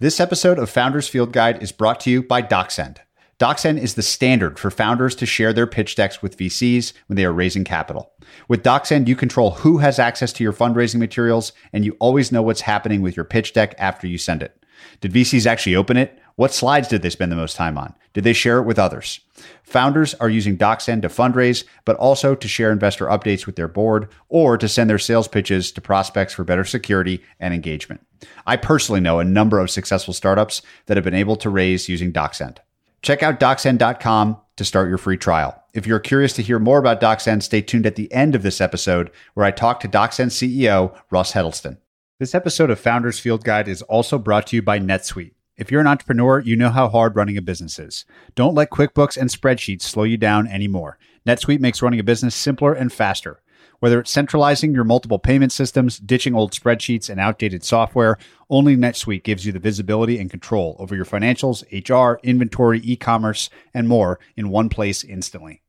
This episode of Founder's Field Guide is brought to you by DocSend. DocSend is the standard for founders to share their pitch decks with VCs when they are raising capital. With DocSend, you control who has access to your fundraising materials, and you always know what's happening with your pitch deck after you send it. Did VCs actually open it? What slides did they spend the most time on? Did they share it with others? Founders are using DocSend to fundraise, but also to share investor updates with their board or to send their sales pitches to prospects for better security and engagement. I personally know a number of successful startups that have been able to raise using DocSend. Check out DocSend.com to start your free trial. If you're curious to hear more about DocSend, stay tuned at the end of this episode where I talk to DocSend CEO, Russ Heddleston. This episode of Founders Field Guide is also brought to you by NetSuite. If you're an entrepreneur, you know how hard running a business is. Don't let QuickBooks and spreadsheets slow you down anymore. NetSuite makes running a business simpler and faster. Whether it's centralizing your multiple payment systems, ditching old spreadsheets and outdated software, only NetSuite gives you the visibility and control over your financials, HR, inventory, e-commerce, and more in one place instantly.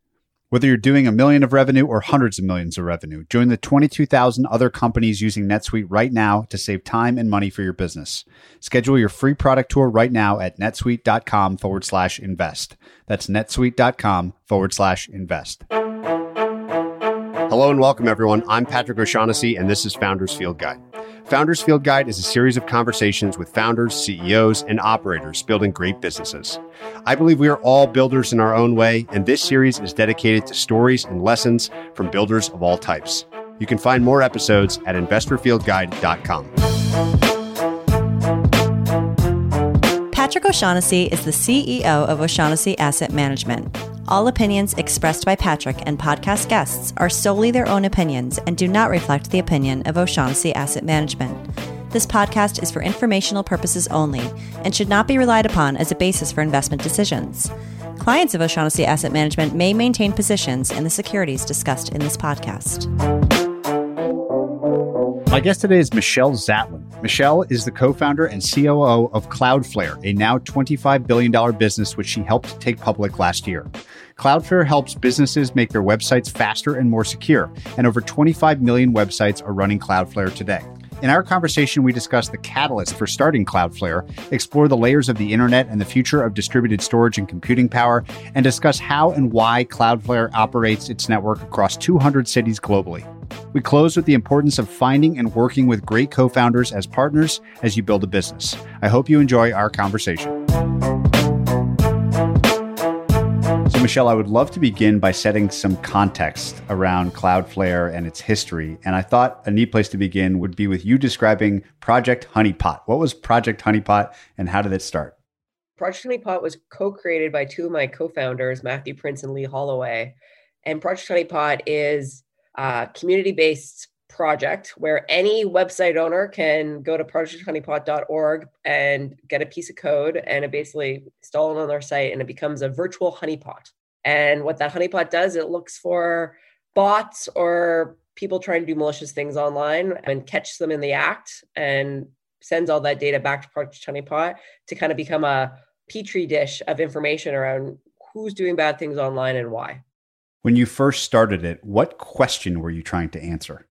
Whether you're doing $1 million of revenue or hundreds of millions of revenue, join the 22,000 other companies using NetSuite right now to save time and money for your business. Schedule your free product tour right now at netsuite.com/invest. That's netsuite.com/invest. Hello and welcome, everyone. I'm Patrick O'Shaughnessy, and this is Founders Field Guide. Founders Field Guide is a series of conversations with founders, CEOs, and operators building great businesses. I believe we are all builders in our own way, and this series is dedicated to stories and lessons from builders of all types. You can find more episodes at InvestorFieldGuide.com. Patrick O'Shaughnessy is the CEO of O'Shaughnessy Asset Management. All opinions expressed by Patrick and podcast guests are solely their own opinions and do not reflect the opinion of O'Shaughnessy Asset Management. This podcast is for informational purposes only and should not be relied upon as a basis for investment decisions. Clients of O'Shaughnessy Asset Management may maintain positions in the securities discussed in this podcast. My guest today is Michelle Zatlyn. Michelle is the co-founder and COO of Cloudflare, a now $25 billion business which she helped take public last year. Cloudflare helps businesses make their websites faster and more secure, and over 25 million websites are running Cloudflare today. In our conversation, we discuss the catalyst for starting Cloudflare, explore the layers of the internet and the future of distributed storage and computing power, and discuss how and why Cloudflare operates its network across 200 cities globally. We close with the importance of finding and working with great co-founders as partners as you build a business. I hope you enjoy our conversation. So, Michelle, I would love to begin by setting some context around Cloudflare and its history. And I thought a neat place to begin would be with you describing Project Honeypot. What was Project Honeypot and how did it start? Project Honeypot was co-created by two of my co-founders, Matthew Prince and Lee Holloway. And Project Honeypot is a community-based project where any website owner can go to projecthoneypot.org and get a piece of code and it basically install it on their site and it becomes a virtual honeypot. And what that honeypot does, it looks for bots or people trying to do malicious things online and catch them in the act and sends all that data back to Project Honeypot to kind of become a petri dish of information around who's doing bad things online and why. When you first started it, what question were you trying to answer?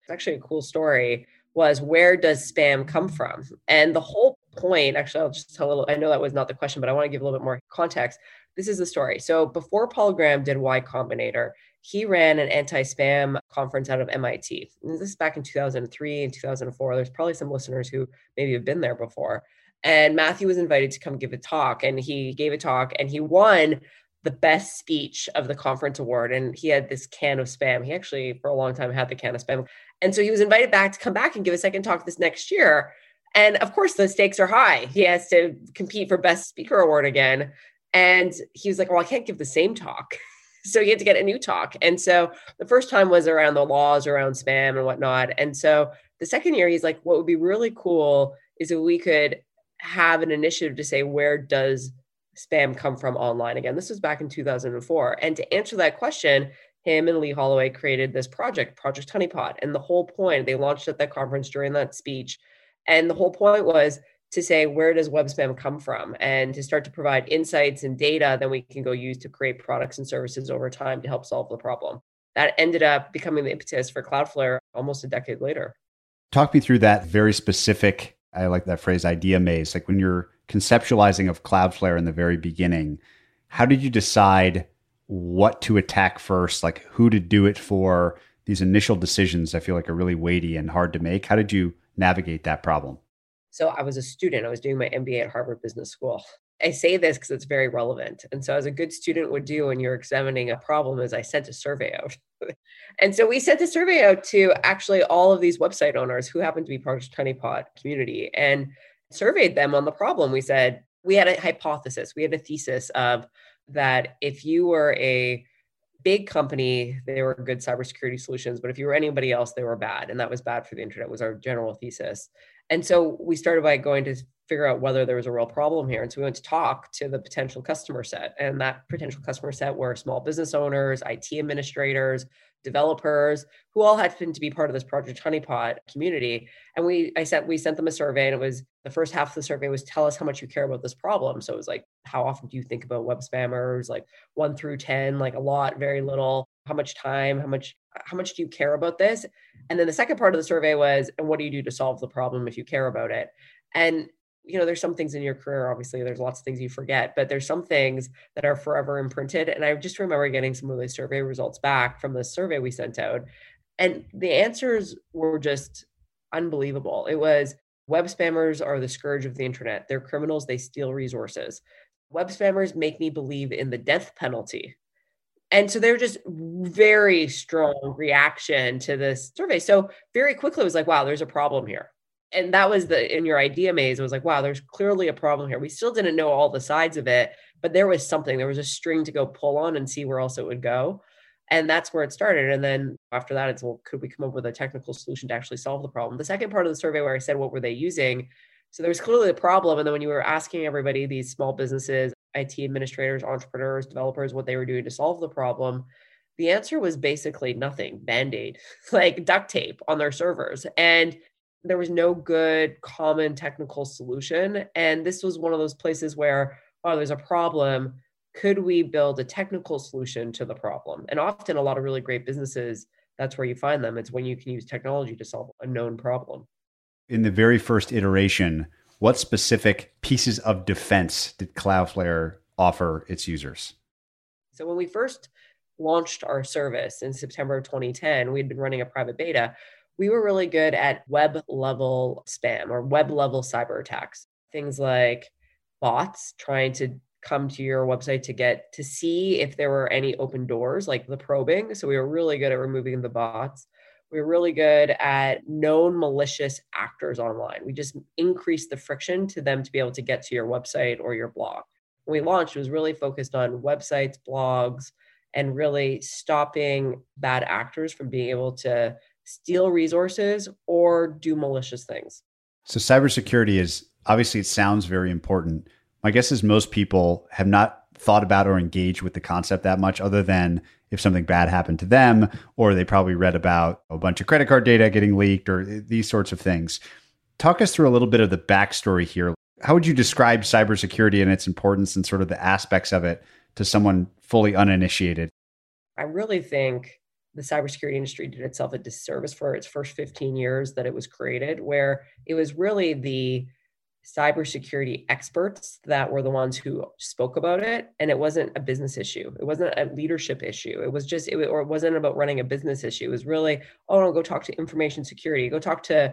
It's actually a cool story, was where does spam come from? And the whole point, actually, I'll just tell a little, I know that was not the question, but I want to give a little bit more context. This is the story. So before Paul Graham did Y Combinator, he ran an anti-spam conference out of MIT. And this is back in 2003 and 2004. There's probably some listeners who maybe have been there before. And Matthew was invited to come give a talk, and he gave a talk and he won the best speech of the conference award. And he had this can of spam. He actually, for a long time, had the can of spam. And so he was invited back to come back and give a second talk this next year. And of course, the stakes are high. He has to compete for best speaker award again. And he was like, well, I can't give the same talk. So he had to get a new talk. And so the first time was around the laws around spam and whatnot. And so the second year, he's like, what would be really cool is if we could have an initiative to say, where does spam come from online again? This was back in 2004. And to answer that question, him and Lee Holloway created this project, Project Honeypot. And the whole point, they launched at that conference during that speech. And the whole point was to say, where does web spam come from? And to start to provide insights and data that we can go use to create products and services over time to help solve the problem. That ended up becoming the impetus for Cloudflare almost a decade later. Talk me through that very specific I like that phrase, idea maze. Like when you're conceptualizing of Cloudflare in the very beginning, how did you decide what to attack first? Like who to do it for? These initial decisions, I feel like, are really weighty and hard to make. How did you navigate that problem? So I was a student. I was doing my MBA at Harvard Business School. I say this because it's very relevant. And so as a good student would do when you're examining a problem is I sent a survey out. And so we sent a survey out to actually all of these website owners who happened to be part of the Honeypot community and surveyed them on the problem. We said, we had a hypothesis. We had a thesis of that if you were a big company, they were good cybersecurity solutions, but if you were anybody else, they were bad. And that was bad for the internet was our general thesis. And so we started by going to figure out whether there was a real problem here. And so we went to talk to the potential customer set. And that potential customer set were small business owners, IT administrators, developers, who all happened to be part of this Project Honeypot community. And we sent them a survey, and it was the first half of the survey was tell us how much you care about this problem. So it was like, how often do you think about web spammers? Like 1 through 10, like a lot, very little. How much time, how much do you care about this? And then the second part of the survey was, and what do you do to solve the problem if you care about it? And, you know, there's some things in your career, obviously, there's lots of things you forget, but there's some things that are forever imprinted. And I just remember getting some of those survey results back from the survey we sent out. And the answers were just unbelievable. It was, web spammers are the scourge of the internet. They're criminals. They steal resources. Web spammers make me believe in the death penalty. And so they were just very strong reaction to this survey. So very quickly, it was like, wow, there's a problem here. And that was in your idea maze, it was like, wow, there's clearly a problem here. We still didn't know all the sides of it, but there was something, there was a string to go pull on and see where else it would go. And that's where it started. And then after that, it's, well, could we come up with a technical solution to actually solve the problem? The second part of the survey where I said, what were they using? So there was clearly a problem. And then when you were asking everybody, these small businesses, IT administrators, entrepreneurs, developers, what they were doing to solve the problem, the answer was basically nothing, Band-Aid, like duct tape on their servers. And there was no good common technical solution. And this was one of those places where, oh, there's a problem. Could we build a technical solution to the problem? And often a lot of really great businesses, that's where you find them. It's when you can use technology to solve a known problem. In the very first iteration, what specific pieces of defense did Cloudflare offer its users? So when we first launched our service in September of 2010, we had been running a private beta. We were really good at web level spam or web level cyber attacks. Things like bots trying to come to your website to see if there were any open doors, like the probing. So we were really good at removing the bots. We were really good at known malicious actors online. We just increased the friction to them to be able to get to your website or your blog. When we launched, it was really focused on websites, blogs, and really stopping bad actors from being able to steal resources or do malicious things. So cybersecurity is, obviously it sounds very important. My guess is most people have not thought about or engaged with the concept that much other than if something bad happened to them, or they probably read about a bunch of credit card data getting leaked or these sorts of things. Talk us through a little bit of the backstory here. How would you describe cybersecurity and its importance and sort of the aspects of it to someone fully uninitiated? I really think the cybersecurity industry did itself a disservice for its first 15 years that it was created, where it was really the cybersecurity experts that were the ones who spoke about it. And it wasn't a business issue. It wasn't a leadership issue. It was just, it wasn't about running a business issue. It was really, oh no, go talk to information security. Go talk to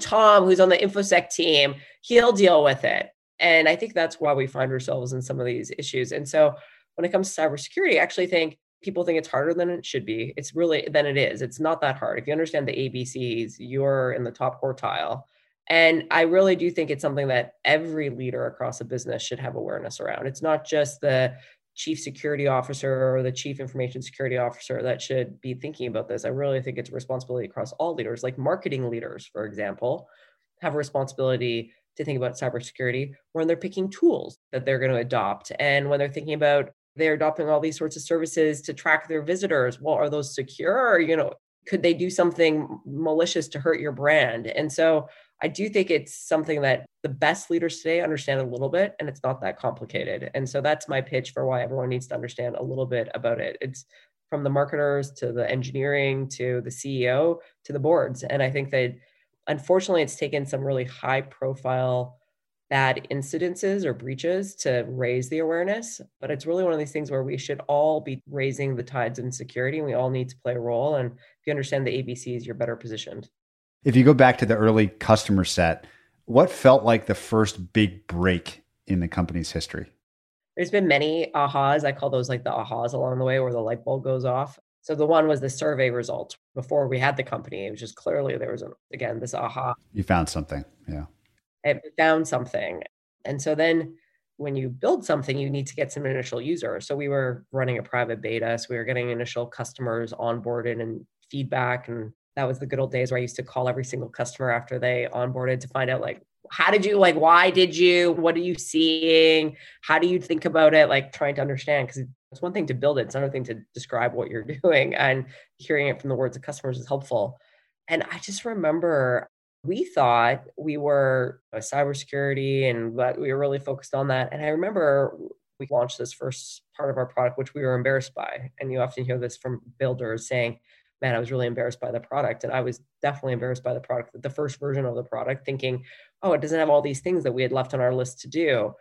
Tom, who's on the InfoSec team. He'll deal with it. And I think that's why we find ourselves in some of these issues. And so when it comes to cybersecurity, I actually think people think it's harder than it should be. It's really, than it is. It's not that hard. If you understand the ABCs, you're in the top quartile. And I really do think it's something that every leader across a business should have awareness around. It's not just the chief security officer or the chief information security officer that should be thinking about this. I really think it's a responsibility across all leaders, like marketing leaders, for example, have a responsibility to think about cybersecurity when they're picking tools that they're going to adopt. And when they're thinking about, they're adopting all these sorts of services to track their visitors. Well, are those secure? You know, could they do something malicious to hurt your brand? And so I do think it's something that the best leaders today understand a little bit, and it's not that complicated. And so that's my pitch for why everyone needs to understand a little bit about it. It's from the marketers to the engineering to the CEO to the boards. And I think that Unfortunately, it's taken some really high profile bad incidences or breaches to raise the awareness. But it's really one of these things where we should all be raising the tides in security, and we all need to play a role. And if you understand the ABCs, you're better positioned. If you go back to the early customer set, what felt like the first big break in the company's history? There's been many ahas. I call those like the ahas along the way where the light bulb goes off. So the one was the survey results before we had the company. It was just clearly there was, again, this aha. You found something. Yeah. I found something. And so then when you build something, you need to get some initial users. So we were running a private beta. So we were getting initial customers onboarded and feedback. And that was the good old days where I used to call every single customer after they onboarded to find out like, how did you, like, why did you, what are you seeing? How do you think about it? Like trying to understand, because it's one thing to build it. It's another thing to describe what you're doing, and hearing it from the words of customers is helpful. And I just remember we thought we were a cybersecurity and we were really focused on that. And I remember we launched this first part of our product, which we were embarrassed by. And you often hear this from builders saying, man, I was really embarrassed by the product. And I was definitely embarrassed by the product, the first version of the product, thinking, oh, it doesn't have all these things that we had left on our list to do.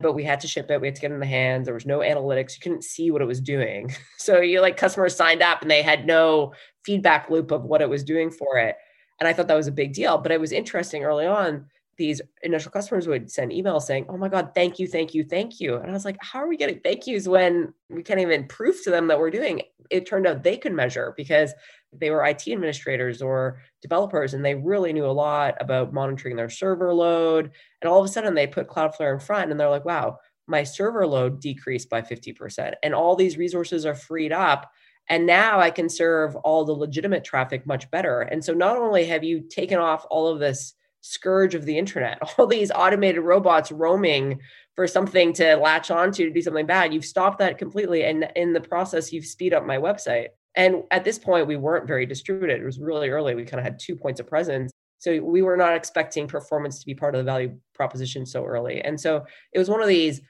But we had to ship it. We had to get it in the hands. There was no analytics. You couldn't see what it was doing. So you like customers signed up and they had no feedback loop of what it was doing for it. And I thought that was a big deal. But it was interesting early on, these initial customers would send emails saying, oh my God, thank you, thank you, thank you. And I was like, how are we getting thank yous when we can't even prove to them that we're doing? It turned out they could measure because they were IT administrators or developers, and they really knew a lot about monitoring their server load. And all of a sudden they put Cloudflare in front and they're like, wow, my server load decreased by 50%. And all these resources are freed up. And now I can serve all the legitimate traffic much better. And so not only have you taken off all of this scourge of the internet, all these automated robots roaming for something to latch onto to do something bad, you've stopped that completely. And in the process, you've speed up my website. And at this point, we weren't very distributed. It was really early. We kind of had 2 points of presence. So we were not expecting performance to be part of the value proposition so early. And so it was one of these,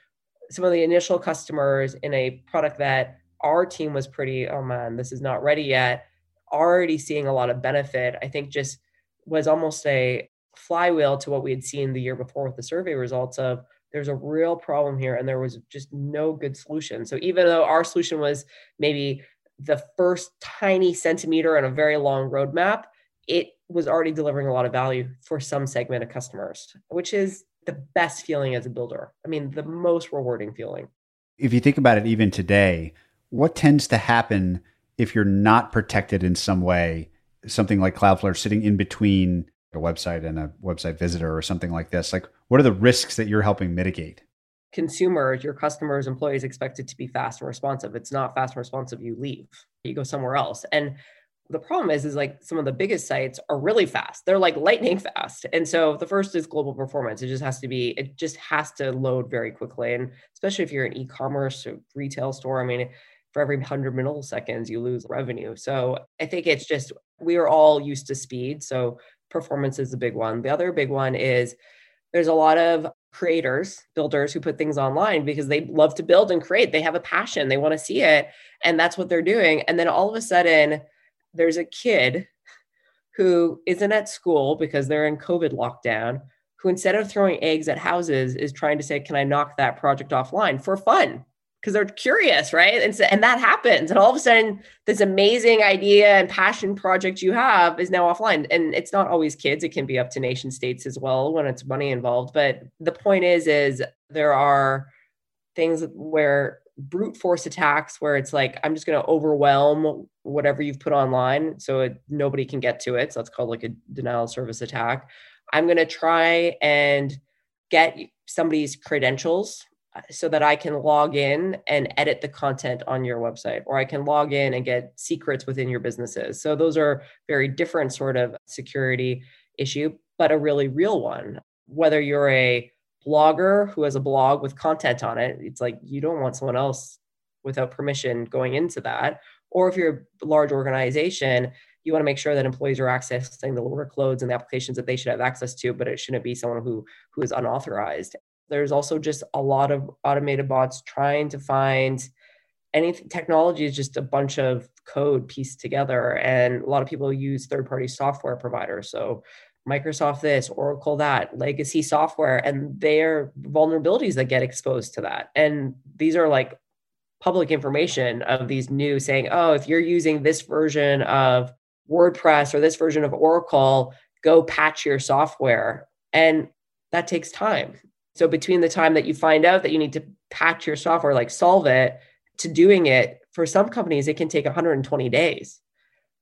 some of the initial customers in a product that our team was pretty, oh man, this is not ready yet, already seeing a lot of benefit. I think just was almost a flywheel to what we had seen the year before with the survey results of there's a real problem here and there was just no good solution. So even though our solution was maybe the first tiny centimeter in a very long roadmap, it was already delivering a lot of value for some segment of customers, which is the best feeling as a builder. I mean, the most rewarding feeling. If you think about it even today, what tends to happen if you're not protected in some way, something like Cloudflare sitting in between a website and a website visitor or something like this? Like, what are the risks that you're helping mitigate? Consumers, your customers, employees expect it to be fast and responsive. It's not fast and responsive. You leave, you go somewhere else. And the problem is like some of the biggest sites are really fast. They're like lightning fast. And so the first is global performance. It just has to load very quickly. And especially if you're an e-commerce or retail store, I mean, for every 100 milliseconds, you lose revenue. So I think it's just, we are all used to speed. So performance is the big one. The other big one is there's a lot of creators, builders who put things online because they love to build and create. They have a passion. They want to see it. And that's what they're doing. And then all of a sudden, there's a kid who isn't at school because they're in COVID lockdown, who instead of throwing eggs at houses is trying to say, can I knock that project offline for fun? Because they're curious, right? And so, and that happens. And all of a sudden, this amazing idea and passion project you have is now offline. And it's not always kids. It can be up to nation states as well when it's money involved. But the point is there are things where brute force attacks, where it's like, I'm just going to overwhelm whatever you've put online so nobody can get to it. So that's called like a denial of service attack. I'm going to try and get somebody's credentials so that I can log in and edit the content on your website, or I can log in and get secrets within your businesses. So those are very different sort of security issue, but a really real one. Whether you're a blogger who has a blog with content on it, it's like, you don't want someone else without permission going into that. Or if you're a large organization, you want to make sure that employees are accessing the workloads and the applications that they should have access to, but it shouldn't be someone who is unauthorized. There's also just a lot of automated bots trying to find anything. Technology is just a bunch of code pieced together. And a lot of people use third-party software providers. So Microsoft this, Oracle that, legacy software, and their vulnerabilities that get exposed to that. And these are like public information of these new saying, oh, if you're using this version of WordPress or this version of Oracle, go patch your software. And that takes time. So between the time that you find out that you need to patch your software, like solve it, to doing it, for some companies, it can take 120 days.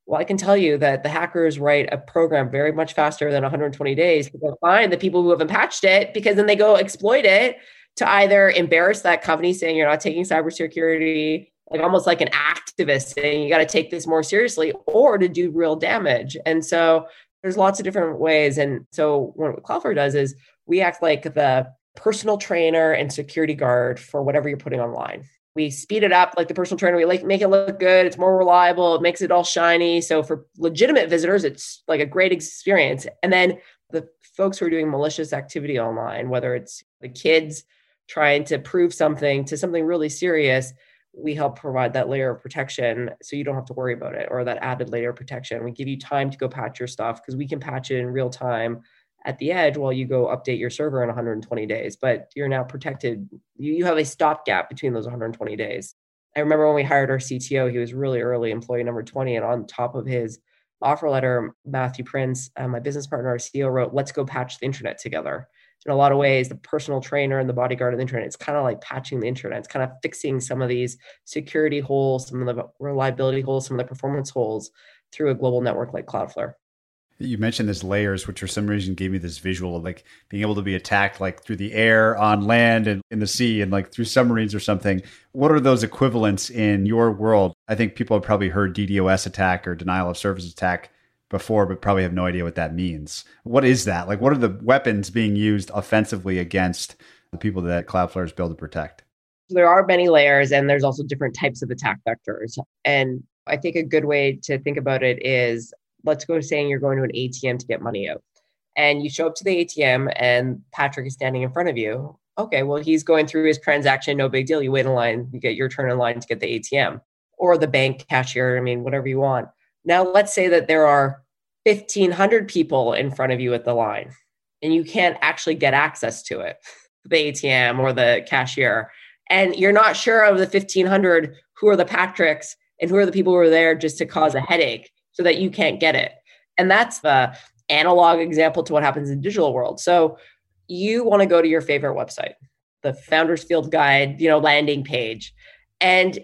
Well, I can tell you that the hackers write a program very much faster than 120 days to go find the people who haven't patched it, because then they go exploit it to either embarrass that company saying you're not taking cybersecurity, like almost like an activist saying you got to take this more seriously, or to do real damage. And so there's lots of different ways. And so what Cloudflare does is we act like the personal trainer and security guard for whatever you're putting online. We speed it up like the personal trainer. We like make it look good. It's more reliable. It makes it all shiny. So for legitimate visitors, it's like a great experience. And then the folks who are doing malicious activity online, whether it's the kids trying to prove something to something really serious, we help provide that layer of protection so you don't have to worry about it, or that added layer of protection. We give you time to go patch your stuff because we can patch it in real time at the edge while you go update your server in 120 days, but you're now protected. You have a stopgap between those 120 days. I remember when we hired our CTO, he was really early, employee number 20. And on top of his offer letter, Matthew Prince, my business partner, our CEO, wrote, "Let's go patch the internet together." In a lot of ways, the personal trainer and the bodyguard of the internet, it's kind of like patching the internet. It's kind of fixing some of these security holes, some of the reliability holes, some of the performance holes through a global network like Cloudflare. You mentioned this layers, which for some reason gave me this visual of like being able to be attacked like through the air, on land, and in the sea, and like through submarines or something. What are those equivalents in your world? I think people have probably heard DDoS attack or denial of service attack before, but probably have no idea what that means. What is that? Like, what are the weapons being used offensively against the people that Cloudflare is built to protect? There are many layers, and there's also different types of attack vectors. And I think a good way to think about it is, let's go saying you're going to an ATM to get money out. And you show up to the ATM and Patrick is standing in front of you. Okay, well, he's going through his transaction, no big deal. You wait in line, you get your turn in line to get the ATM or the bank cashier, I mean, whatever you want. Now, let's say that there are 1,500 people in front of you at the line and you can't actually get access to it, the ATM or the cashier. And you're not sure of the 1,500, who are the Patricks and who are the people who are there just to cause a headache, so that you can't get it. And that's the analog example to what happens in the digital world. So you want to go to your favorite website, the Founder's Field Guide, landing page. And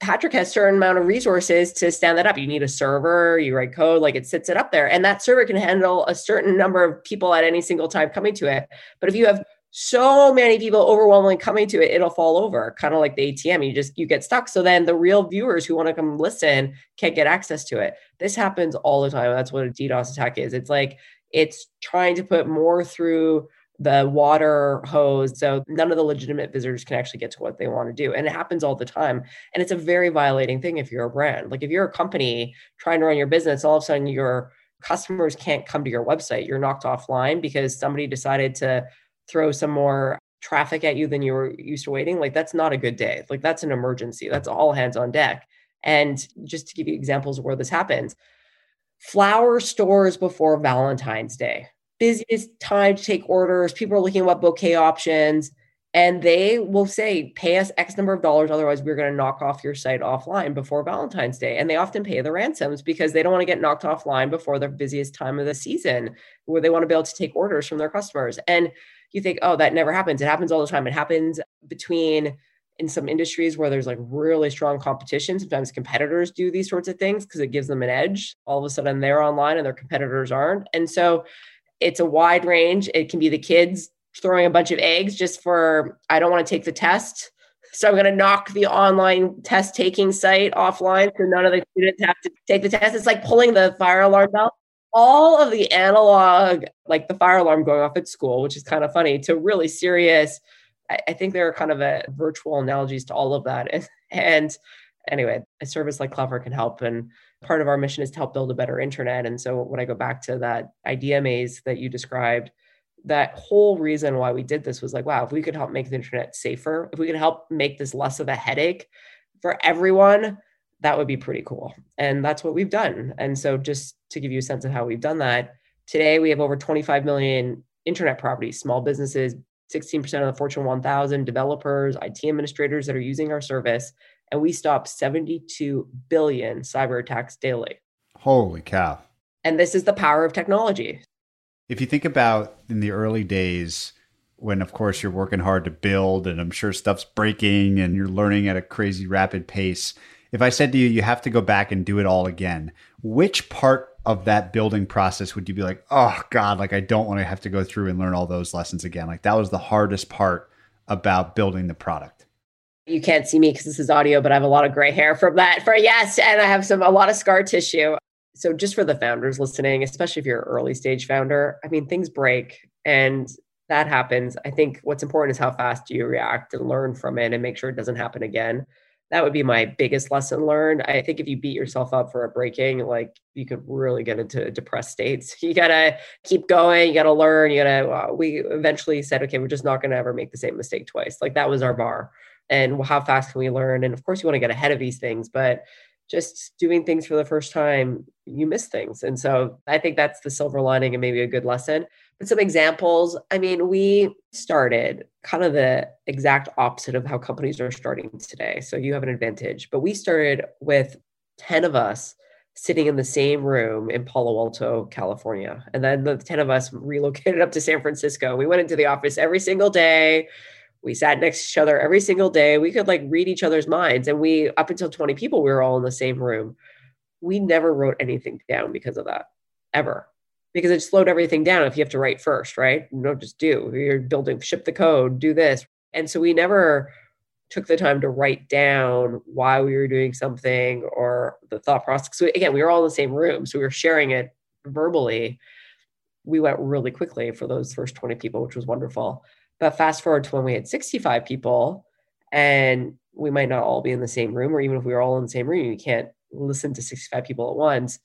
Patrick has a certain amount of resources to stand that up. You need a server, you write code, like it sits it up there. And that server can handle a certain number of people at any single time coming to it. But if you have so many people overwhelmingly coming to it, it'll fall over, kind of like the ATM. You get stuck. So then the real viewers who want to come listen can't get access to it. This happens all the time. That's what a DDoS attack is. It's like, it's trying to put more through the water hose, so none of the legitimate visitors can actually get to what they want to do. And it happens all the time. And it's a very violating thing if you're a brand. Like if you're a company trying to run your business, all of a sudden your customers can't come to your website. You're knocked offline because somebody decided to throw some more traffic at you than you were used to waiting. Like that's not a good day. Like that's an emergency. That's all hands on deck. And just to give you examples of where this happens, flower stores before Valentine's Day, busiest time to take orders. People are looking at what bouquet options, and they will say, pay us X number of dollars. Otherwise we're going to knock off your site offline before Valentine's Day. And they often pay the ransoms because they don't want to get knocked offline before their busiest time of the season, where they want to be able to take orders from their customers. And you think, oh, that never happens. It happens all the time. It happens in some industries where there's like really strong competition. Sometimes competitors do these sorts of things because it gives them an edge. All of a sudden they're online and their competitors aren't. And so it's a wide range. It can be the kids throwing a bunch of eggs just for, I don't want to take the test, so I'm going to knock the online test taking site offline so none of the students have to take the test. It's like pulling the fire alarm bell. All of the analog, like the fire alarm going off at school, which is kind of funny, to really serious. I think there are kind of virtual analogies to all of that. And anyway, a service like Cloudflare can help. And part of our mission is to help build a better internet. And so when I go back to that idea maze that you described, that whole reason why we did this was like, wow, if we could help make the internet safer, if we could help make this less of a headache for everyone, that would be pretty cool. And that's what we've done. And so just to give you a sense of how we've done that, Today, we have over 25 million internet properties, small businesses, 16% of the Fortune 1000, developers, IT administrators that are using our service, and we stop 72 billion cyber attacks daily. Holy cow. And this is the power of technology. If you think about in the early days, when of course you're working hard to build and I'm sure stuff's breaking and you're learning at a crazy rapid pace, if I said to you, you have to go back and do it all again, which part of that building process would you be like, oh God, like I don't want to have to go through and learn all those lessons again. Like that was the hardest part about building the product. You can't see me because this is audio, but I have a lot of gray hair from that. And I have a lot of scar tissue. So just for the founders listening, especially if you're an early stage founder, I mean, things break and that happens. I think what's important is how fast you react and learn from it and make sure it doesn't happen again. That would be my biggest lesson learned. I think if you beat yourself up for a breaking, like you could really get into depressed states. You got to keep going. You got to learn. We eventually said, okay, we're just not going to ever make the same mistake twice. Like that was our bar. And how fast can we learn? And of course you want to get ahead of these things, but just doing things for the first time, you miss things. And so I think that's the silver lining and maybe a good lesson. But some examples, I mean, we started kind of the exact opposite of how companies are starting today. So you have an advantage, but we started with 10 of us sitting in the same room in Palo Alto, California. And then the 10 of us relocated up to San Francisco. We went into the office every single day. We sat next to each other every single day. We could like read each other's minds. And we, up until 20 people, we were all in the same room. We never wrote anything down because of that, ever. Because it slowed everything down if you have to write first, right? You don't just do. You're building, ship the code, do this. And so we never took the time to write down why we were doing something or the thought process. So again, we were all in the same room. So we were sharing it verbally. We went really quickly for those first 20 people, which was wonderful. But fast forward to when we had 65 people and we might not all be in the same room, or even if we were all in the same room, you can't listen to 65 people at once.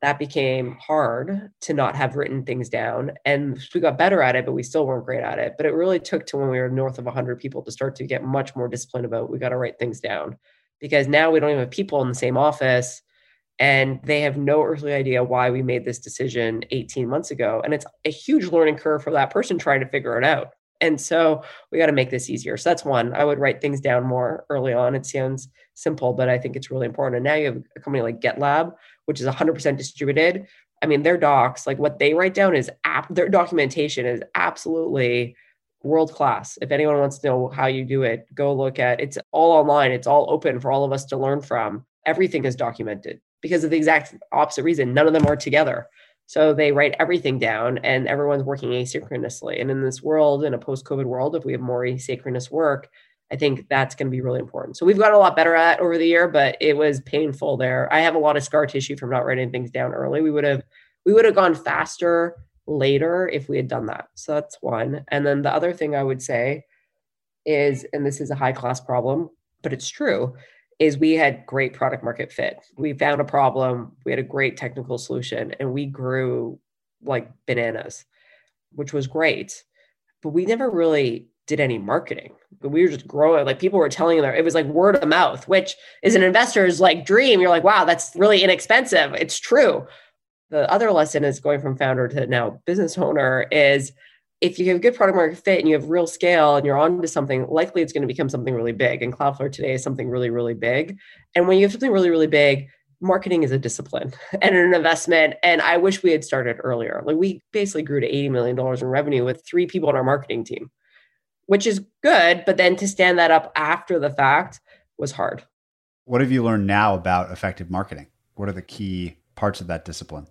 That became hard to not have written things down. And we got better at it, but we still weren't great at it. But it really took to when we were north of 100 people to start to get much more disciplined about, we got to write things down, because now we don't even have people in the same office and they have no earthly idea why we made this decision 18 months ago. And it's a huge learning curve for that person trying to figure it out. And so we got to make this easier. So that's one. I would write things down more early on. It sounds simple, but I think it's really important. And now you have a company like GitLab, which is 100% distributed. I mean, their docs, like what they write down is their documentation is absolutely world-class. If anyone wants to know how you do it, go look at it. It's all online. It's all open for all of us to learn from. Everything is documented because of the exact opposite reason. None of them are together. So they write everything down and everyone's working asynchronously. And in this world, in a post-COVID world, if we have more asynchronous work, I think that's going to be really important. So we've gotten a lot better at over the year, but it was painful there. I have a lot of scar tissue from not writing things down early. We would have gone faster later if we had done that. So that's one. And then the other thing I would say is, and this is a high-class problem, but it's true, is we had great product market fit. We found a problem, we had a great technical solution, and we grew like bananas, which was great. But we never really did any marketing. We were just growing. Like people were telling them, it was like word of mouth, which is an investor's like dream. You're like, wow, that's really inexpensive. It's true. The other lesson is going from founder to now business owner is, if you have good product market fit and you have real scale and you're onto something, likely it's going to become something really big. And Cloudflare today is something really, really big. And when you have something really, really big, marketing is a discipline and an investment. And I wish we had started earlier. Like we basically grew to $80 million in revenue with 3 people on our marketing team, which is good. But then to stand that up after the fact was hard. What have you learned now about effective marketing? What are the key parts of that discipline?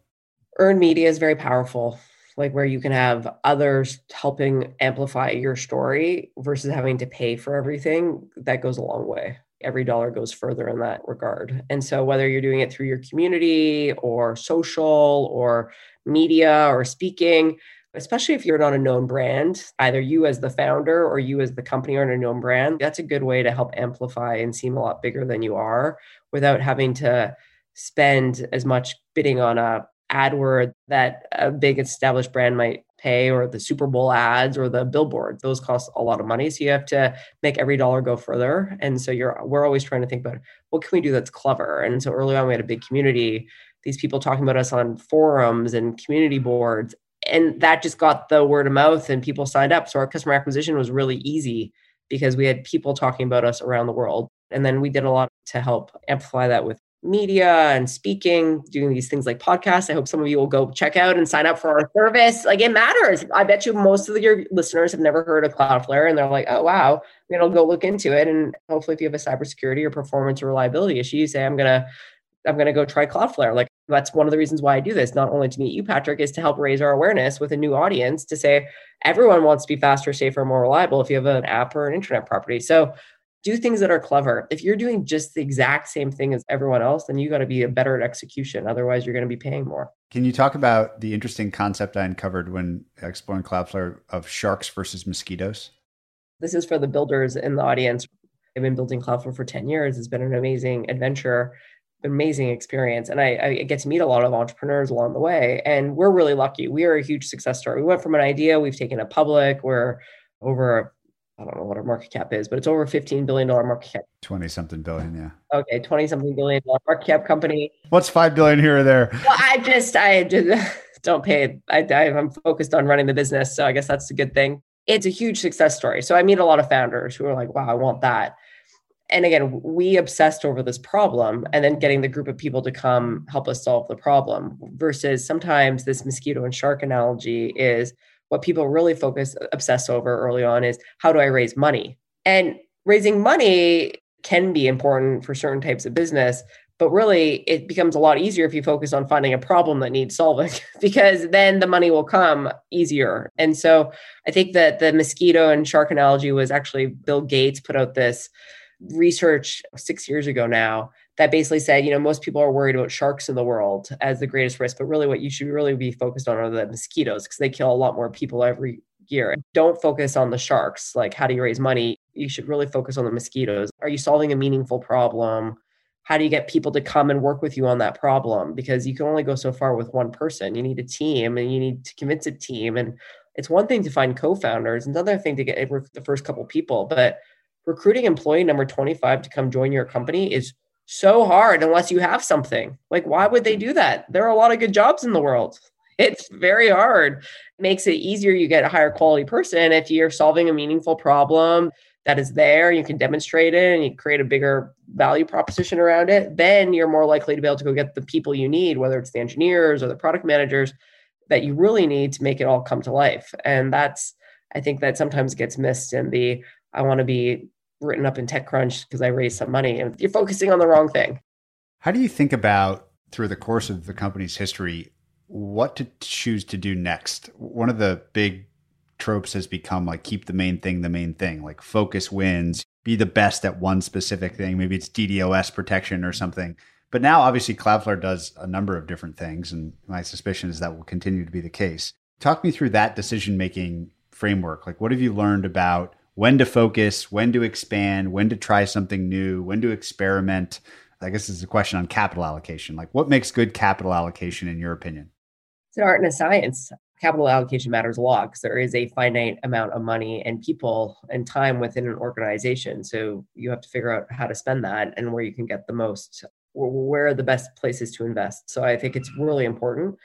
Earned media is very powerful. Like where you can have others helping amplify your story versus having to pay for everything, that goes a long way. Every dollar goes further in that regard. And so whether you're doing it through your community or social or media or speaking, especially if you're not a known brand, either you as the founder or you as the company aren't a known brand, that's a good way to help amplify and seem a lot bigger than you are without having to spend as much bidding on a AdWord that a big established brand might pay, or the Super Bowl ads or the billboards. Those cost a lot of money. So you have to make every dollar go further. And so we're always trying to think about what can we do that's clever. And so early on, we had a big community these people talking about us on forums and community boards. And that just got the word of mouth and people signed up. So our customer acquisition was really easy because we had people talking about us around the world. And then we did a lot to help amplify that with media and speaking, doing these things like podcasts. I hope some of you will go check out and sign up for our service. Like, it matters. I bet you most of your listeners have never heard of Cloudflare and they're like, oh, wow, I'm going to go look into it. And hopefully if you have a cybersecurity or performance or reliability issue, you say, I'm going to go try Cloudflare. Like, that's one of the reasons why I do this, not only to meet you, Patrick, is to help raise our awareness with a new audience to say, everyone wants to be faster, safer, more reliable if you have an app or an internet property. So do things that are clever. If you're doing just the exact same thing as everyone else, then you got to be better at execution. Otherwise, you're going to be paying more. Can you talk about the interesting concept I uncovered when exploring Cloudflare of sharks versus mosquitoes? This is for the builders in the audience. I've been building Cloudflare for 10 years. It's been an amazing adventure, amazing experience. And I get to meet a lot of entrepreneurs along the way. And we're really lucky. We are a huge success story. We went from an idea, we've taken it public. We're over, I don't know what our market cap is, but it's over $15 billion market cap. 20-something billion, yeah. Okay, 20-something billion market cap company. What's $5 billion here or there? Well, I just don't pay. I'm focused on running the business. So I guess that's a good thing. It's a huge success story. So I meet a lot of founders who are like, wow, I want that. And again, we obsessed over this problem and then getting the group of people to come help us solve the problem versus sometimes this mosquito and shark analogy is what people really obsess over early on is how do I raise money? And raising money can be important for certain types of business, but really it becomes a lot easier if you focus on finding a problem that needs solving because then the money will come easier. And so I think that the mosquito and shark analogy was actually Bill Gates put out this research 6 years ago now that basically said, most people are worried about sharks in the world as the greatest risk, but really what you should really be focused on are the mosquitoes because they kill a lot more people every year. Don't focus on the sharks. Like, how do you raise money? You should really focus on the mosquitoes. Are you solving a meaningful problem? How do you get people to come and work with you on that problem? Because you can only go so far with one person. You need a team and you need to convince a team. And it's one thing to find co-founders. Another thing to get the first couple people, but recruiting employee number 25 to come join your company is so hard unless you have something. Like, why would they do that? There are a lot of good jobs in the world. It's very hard. It makes it easier. You get a higher quality person if you're solving a meaningful problem that is there, you can demonstrate it and you create a bigger value proposition around it. Then you're more likely to be able to go get the people you need, whether it's the engineers or the product managers that you really need to make it all come to life. And that's, I think that sometimes gets missed in the, I want to be written up in TechCrunch because I raised some money and you're focusing on the wrong thing. How do you think about through the course of the company's history, what to choose to do next? One of the big tropes has become like, keep the main thing, like focus wins, be the best at one specific thing. Maybe it's DDoS protection or something. But now obviously Cloudflare does a number of different things. And my suspicion is that will continue to be the case. Talk me through that decision-making framework. Like, what have you learned about when to focus, when to expand, when to try something new, when to experiment? I guess this is a question on capital allocation. Like, what makes good capital allocation in your opinion? It's an art and a science. Capital allocation matters a lot because there is a finite amount of money and people and time within an organization. So you have to figure out how to spend that and where you can get the most, where are the best places to invest. So I think it's really important.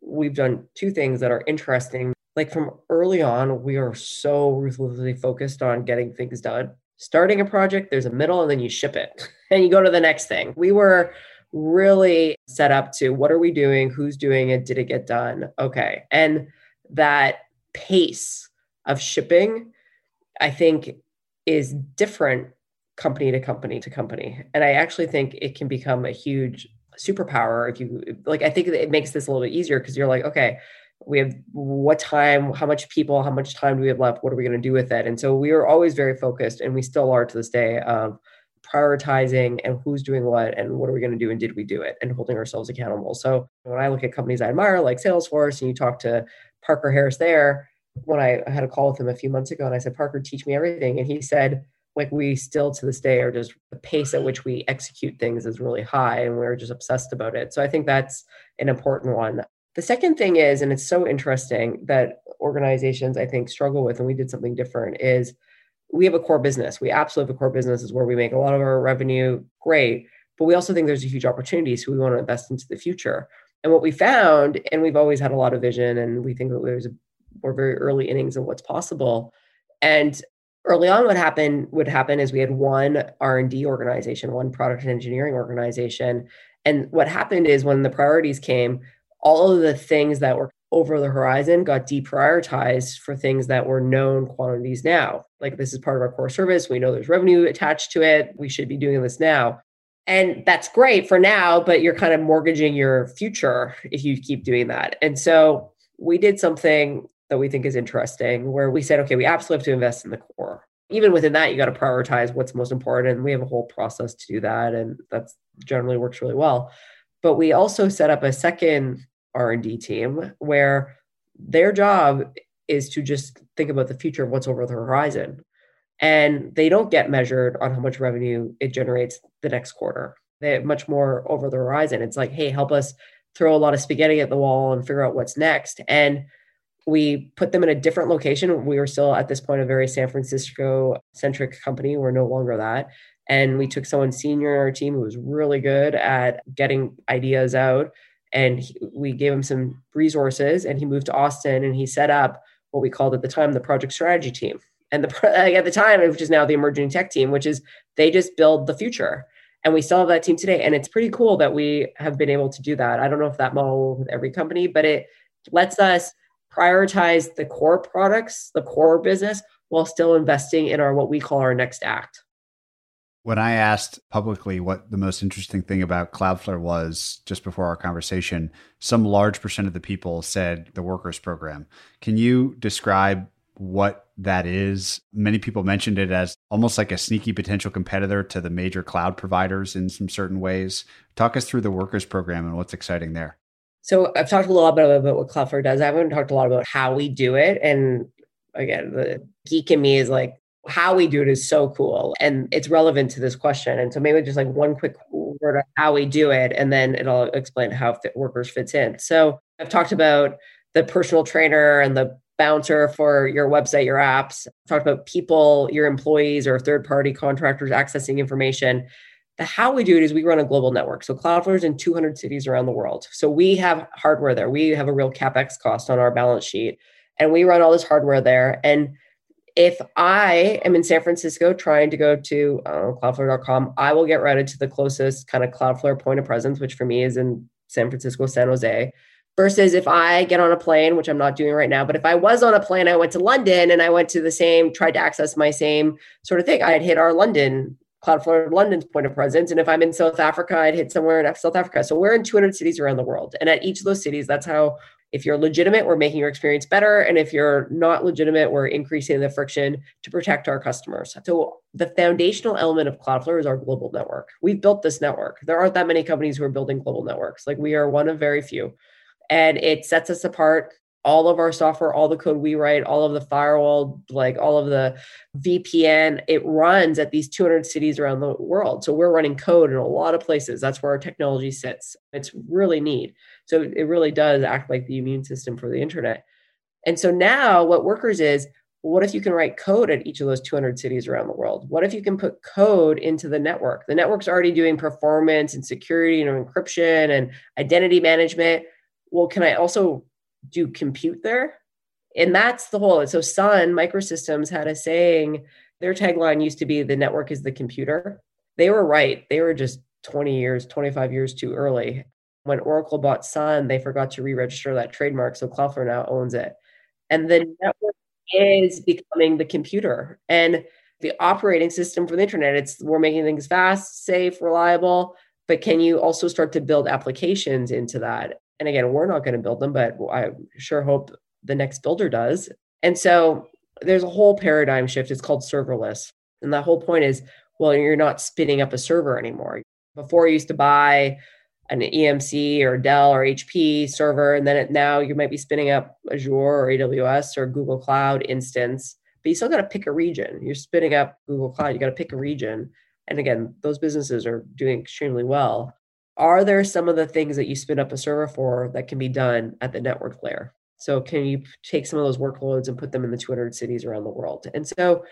We've done two things that are interesting. Like, from early on, we are so ruthlessly focused on getting things done. Starting a project, there's a middle, and then you ship it and you go to the next thing. We were really set up to what are we doing? Who's doing it? Did it get done? Okay. And that pace of shipping, I think, is different company to company to company. And I actually think it can become a huge superpower if you like. I think it makes this a little bit easier because you're like, okay, we have what time, how much people, how much time do we have left? What are we going to do with it? And so we were always very focused, and we still are to this day, of prioritizing and who's doing what and what are we going to do and did we do it and holding ourselves accountable. So when I look at companies I admire like Salesforce, and you talk to Parker Harris there, when I had a call with him a few months ago and I said, Parker, teach me everything. And he said, like, we still to this day are just, the pace at which we execute things is really high and we're just obsessed about it. So I think that's an important one. The second thing is, and it's so interesting that organizations, I think, struggle with, and we did something different, is we have a core business. We absolutely have a core business is where we make a lot of our revenue. Great. but we also think there's a huge opportunity. So we want to invest into the future. And what we found, and we've always had a lot of vision, and we think that we're very early innings of what's possible. And early on, what happened is we had one R&D organization, one product and engineering organization. And what happened is when the priorities came, all of the things that were over the horizon got deprioritized for things that were known quantities now. Like, this is part of our core service. We know there's revenue attached to it. We should be doing this now. And that's great for now, but you're kind of mortgaging your future if you keep doing that. And so we did something that we think is interesting, where we said, okay, we absolutely have to invest in the core. Even within that, you got to prioritize what's most important. And we have a whole process to do that. And that's generally works really well. But we also set up a second R&D team where their job is to just think about the future of what's over the horizon. And they don't get measured on how much revenue it generates the next quarter. They have much more over the horizon. It's like, hey, help us throw a lot of spaghetti at the wall and figure out what's next. And we put them in a different location. We were still at this point a very San Francisco-centric company. We're no longer that. And we took someone senior in our team who was really good at getting ideas out. And we gave him some resources, and he moved to Austin, and he set up what we called at the time the project strategy team. And at the time, which is now the emerging tech team, which is they just build the future. And we still have that team today. And it's pretty cool that we have been able to do that. I don't know if that model will work with every company, but it lets us prioritize the core products, the core business, while still investing in our what we call our next act. When I asked publicly what the most interesting thing about Cloudflare was just before our conversation, some large percent of the people said the Workers program. Can you describe what that is? Many people mentioned it as almost like a sneaky potential competitor to the major cloud providers in some certain ways. Talk us through the Workers program and what's exciting there. So I've talked a lot about what Cloudflare does. I haven't talked a lot about how we do it. And again, the geek in me is like, how we do it is so cool. And it's relevant to this question. And so maybe just like one quick word on how we do it, and then it'll explain how Workers fits in. So I've talked about the personal trainer and the bouncer for your website, your apps. I've talked about people, your employees or third-party contractors accessing information. The how we do it is we run a global network. So Cloudflare is in 200 cities around the world. So we have hardware there. We have a real CapEx cost on our balance sheet. And we run all this hardware there. And if I am in San Francisco trying to go to Cloudflare.com, I will get routed to the closest kind of Cloudflare point of presence, which for me is in San Francisco, San Jose, versus if I get on a plane, which I'm not doing right now, but if I was on a plane, I went to London and I went to the same, tried to access my same sort of thing, I'd hit our London, Cloudflare London's point of presence. And if I'm in South Africa, I'd hit somewhere in South Africa. So we're in 200 cities around the world. And at each of those cities, that's how, if you're legitimate, we're making your experience better. And if you're not legitimate, we're increasing the friction to protect our customers. So the foundational element of Cloudflare is our global network. We've built this network. There aren't that many companies who are building global networks. Like, we are one of very few. And it sets us apart. All of our software, all the code we write, all of the firewall, like all of the VPN, it runs at these 200 cities around the world. So we're running code in a lot of places. That's where our technology sits. It's really neat. So it really does act like the immune system for the internet. And so now what Workers is, what if you can write code at each of those 200 cities around the world? What if you can put code into the network? The network's already doing performance and security and encryption and identity management. Well, can I also do compute there? And that's the whole. So Sun Microsystems had a saying, their tagline used to be, the network is the computer. They were right. They were just 25 years too early. When Oracle bought Sun, they forgot to re-register that trademark. So Cloudflare now owns it. And the network is becoming the computer and the operating system for the internet. We're making things fast, safe, reliable, but can you also start to build applications into that? And again, we're not going to build them, but I sure hope the next builder does. And so there's a whole paradigm shift. It's called serverless. And the whole point is, well, you're not spinning up a server anymore. Before, you used to buy an EMC or Dell or HP server, and then now you might be spinning up Azure or AWS or Google Cloud instance, but you still got to pick a region. You're spinning up Google Cloud, you got to pick a region. And again, those businesses are doing extremely well. Are there some of the things that you spin up a server for that can be done at the network layer? So can you take some of those workloads and put them in the 200 cities around the world? And so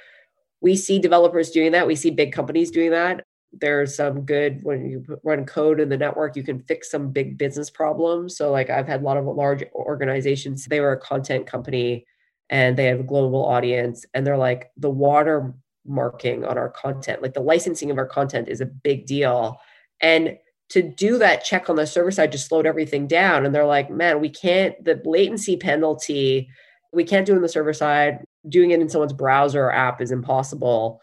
we see developers doing that. We see big companies doing that. there's some good, when you run code in the network, you can fix some big business problems. So like I've had a lot of large organizations, they were a content company and they have a global audience, and they're like, the watermarking on our content, like the licensing of our content is a big deal. And to do that check on the server side just slowed everything down. And they're like, man, we can't, the latency penalty, we can't do it on the server side. Doing it in someone's browser or app is impossible.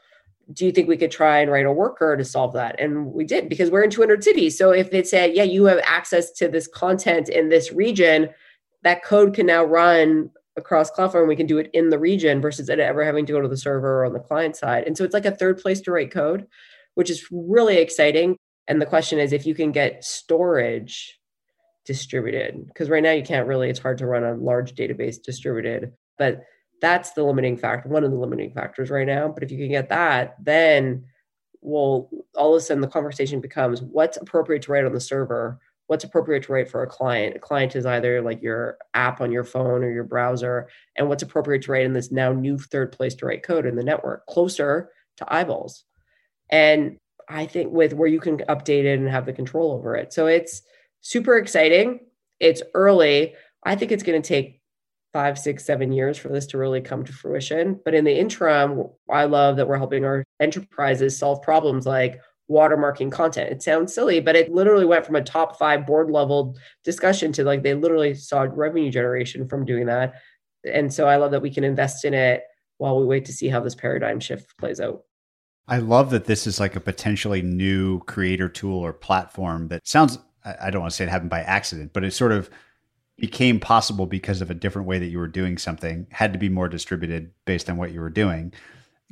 Do you think we could try and write a worker to solve that? And we did, because we're in 200 cities. So if it said, yeah, you have access to this content in this region, that code can now run across Cloudflare and we can do it in the region versus ever having to go to the server or on the client side. And so it's like a third place to write code, which is really exciting. And the question is if you can get storage distributed, because right now you can't really, it's hard to run a large database distributed, but that's the limiting factor, one of the limiting factors right now. But if you can get that, then we'll, all of a sudden the conversation becomes what's appropriate to write on the server, what's appropriate to write for a client. A client is either like your app on your phone or your browser, and what's appropriate to write in this now new third place to write code in the network, closer to eyeballs. And I think with where you can update it and have the control over it. So it's super exciting. It's early. I think it's going to take 5, 6, 7 years for this to really come to fruition. But in the interim, I love that we're helping our enterprises solve problems like watermarking content. It sounds silly, but it literally went from a top 5 board level discussion to like, they literally saw revenue generation from doing that. And so I love that we can invest in it while we wait to see how this paradigm shift plays out. I love that this is like a potentially new creator tool or platform that sounds, I don't want to say it happened by accident, but it sort of became possible because of a different way that you were doing something, had to be more distributed based on what you were doing.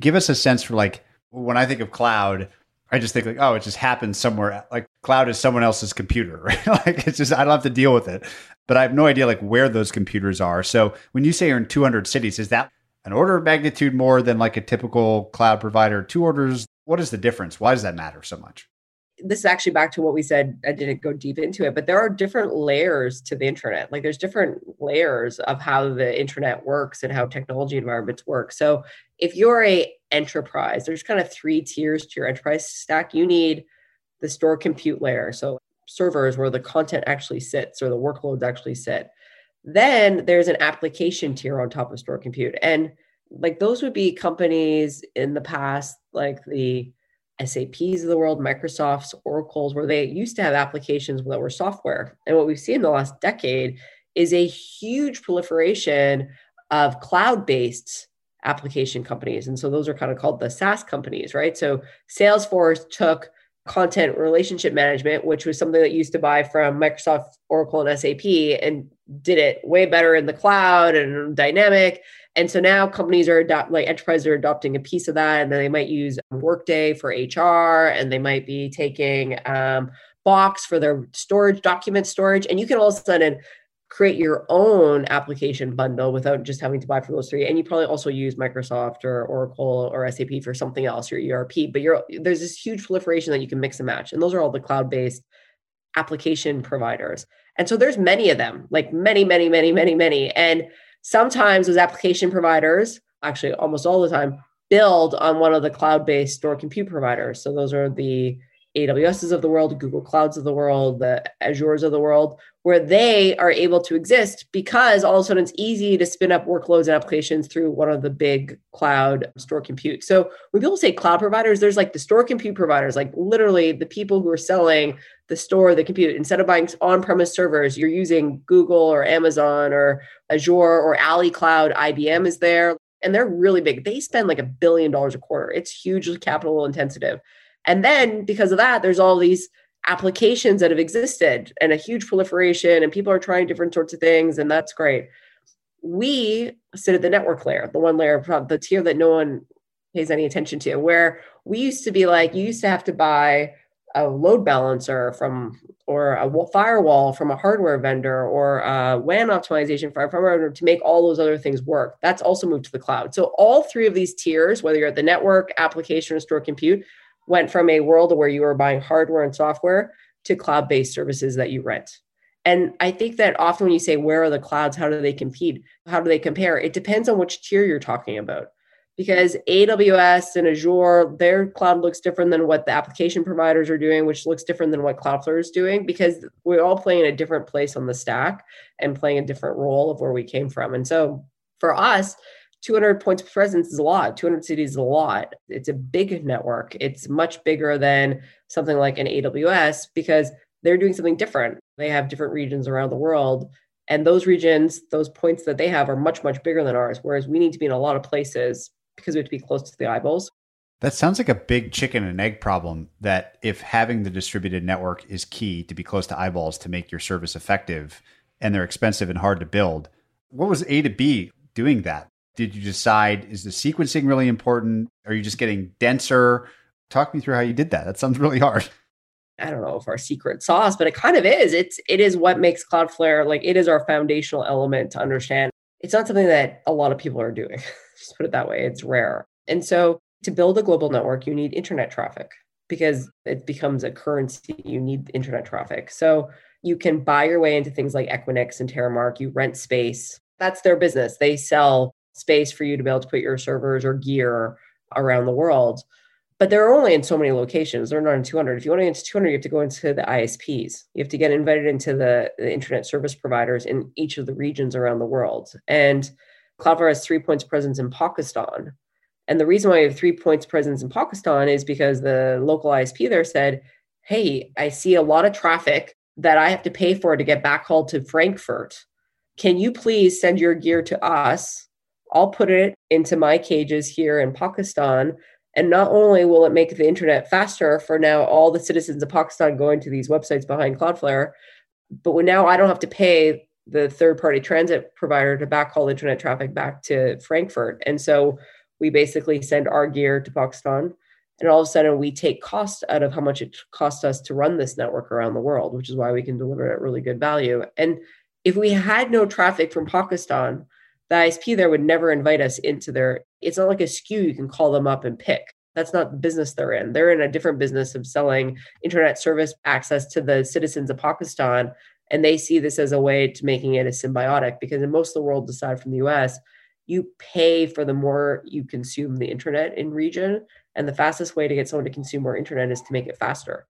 Give us a sense for like, when I think of cloud, I just think like, oh, it just happens somewhere. Like cloud is someone else's computer, right? Like it's just, I don't have to deal with it, but I have no idea like where those computers are. So when you say you're in 200 cities, is that an order of magnitude more than like a typical cloud provider, 2 orders? What is the difference? Why does that matter so much? This is actually back to what we said. I didn't go deep into it, but there are different layers to the internet. Like there's different layers of how the internet works and how technology environments work. So if you're an enterprise, there's kind of 3 tiers to your enterprise stack. You need the store compute layer. So servers where the content actually sits or the workloads actually sit. Then there's an application tier on top of store compute. And like those would be companies in the past, like the SAPs of the world, Microsoft's, Oracle's, where they used to have applications that were software. And what we've seen in the last decade is a huge proliferation of cloud-based application companies. And so those are kind of called the SaaS companies, right? So Salesforce took content relationship management, which was something that you used to buy from Microsoft, Oracle, and SAP, and did it way better in the cloud and dynamic. And so now companies are enterprises are adopting a piece of that, and then they might use Workday for HR, and they might be taking Box for their storage, document storage. And you can all of a sudden create your own application bundle without just having to buy for those 3. And you probably also use Microsoft or Oracle or SAP for something else, your ERP. But there's this huge proliferation that you can mix and match. And those are all the cloud-based application providers. And so there's many of them, like many, many, many, many, many. And sometimes those application providers, actually almost all the time, build on one of the cloud-based store compute providers. So those are the AWSs of the world, Google Clouds of the world, the Azures of the world, where they are able to exist because all of a sudden it's easy to spin up workloads and applications through one of the big cloud store compute. So when people say cloud providers, there's like the store compute providers, like literally the people who are selling the store, the compute. Instead of buying on-premise servers, you're using Google or Amazon or Azure or Ali Cloud. IBM is there. And they're really big. They spend like $1 billion a quarter. It's hugely capital intensive. And then because of that, there's all these applications that have existed and a huge proliferation, and people are trying different sorts of things. And that's great. We sit at the network layer, the one layer, the tier that no one pays any attention to, where we used to be like, you used to have to buy a load balancer or a firewall from a hardware vendor or a WAN optimization from a firewall to make all those other things work. That's also moved to the cloud. So all 3 of these tiers, whether you're at the network, application, or store compute, went from a world where you were buying hardware and software to cloud-based services that you rent. And I think that often when you say, where are the clouds? How do they compete? How do they compare? It depends on which tier you're talking about. because AWS and Azure, their cloud looks different than what the application providers are doing, which looks different than what Cloudflare is doing, because we're all playing in a different place on the stack and playing a different role of where we came from. And so for us, 200 points of presence is a lot. 200 cities is a lot. It's a big network. It's much bigger than something like an AWS because they're doing something different. They have different regions around the world. And those regions, those points that they have are much, much bigger than ours, whereas we need to be in a lot of places because we have to be close to the eyeballs. That sounds like a big chicken and egg problem, that if having the distributed network is key to be close to eyeballs to make your service effective, and they're expensive and hard to build. What was A to B doing that? Did you decide, is the sequencing really important? Are you just getting denser? Talk me through how you did that. That sounds really hard. I don't know if our secret sauce, but it kind of is. It is what makes Cloudflare, like it is our foundational element to understand. It's not something that a lot of people are doing. Just put it that way. It's rare. And so to build a global network, you need internet traffic because it becomes a currency. You need internet traffic. So you can buy your way into things like Equinix and Terramark. You rent space. That's their business. They sell space for you to be able to put your servers or gear around the world. But they're only in so many locations. They're not in 200. If you want to get into 200, you have to go into the ISPs. You have to get invited into the internet service providers in each of the regions around the world. And Cloudflare has 3 points presence in Pakistan. And the reason why we have 3 points presence in Pakistan is because the local ISP there said, hey, I see a lot of traffic that I have to pay for to get backhauled to Frankfurt. Can you please send your gear to us? I'll put it into my cages here in Pakistan. And not only will it make the internet faster for now all the citizens of Pakistan going to these websites behind Cloudflare, but now I don't have to pay the third-party transit provider to backhaul internet traffic back to Frankfurt. And so we basically send our gear to Pakistan, and all of a sudden we take cost out of how much it costs us to run this network around the world, which is why we can deliver it at really good value. And if we had no traffic from Pakistan, the ISP there would never invite us into their, it's not like a SKU you can call them up and pick. That's not the business they're in. They're in a different business of selling internet service access to the citizens of Pakistan. And they see this as a way to making it a symbiotic, because in most of the world, aside from the US, you pay for the more you consume the internet in region. And the fastest way to get someone to consume more internet is to make it faster.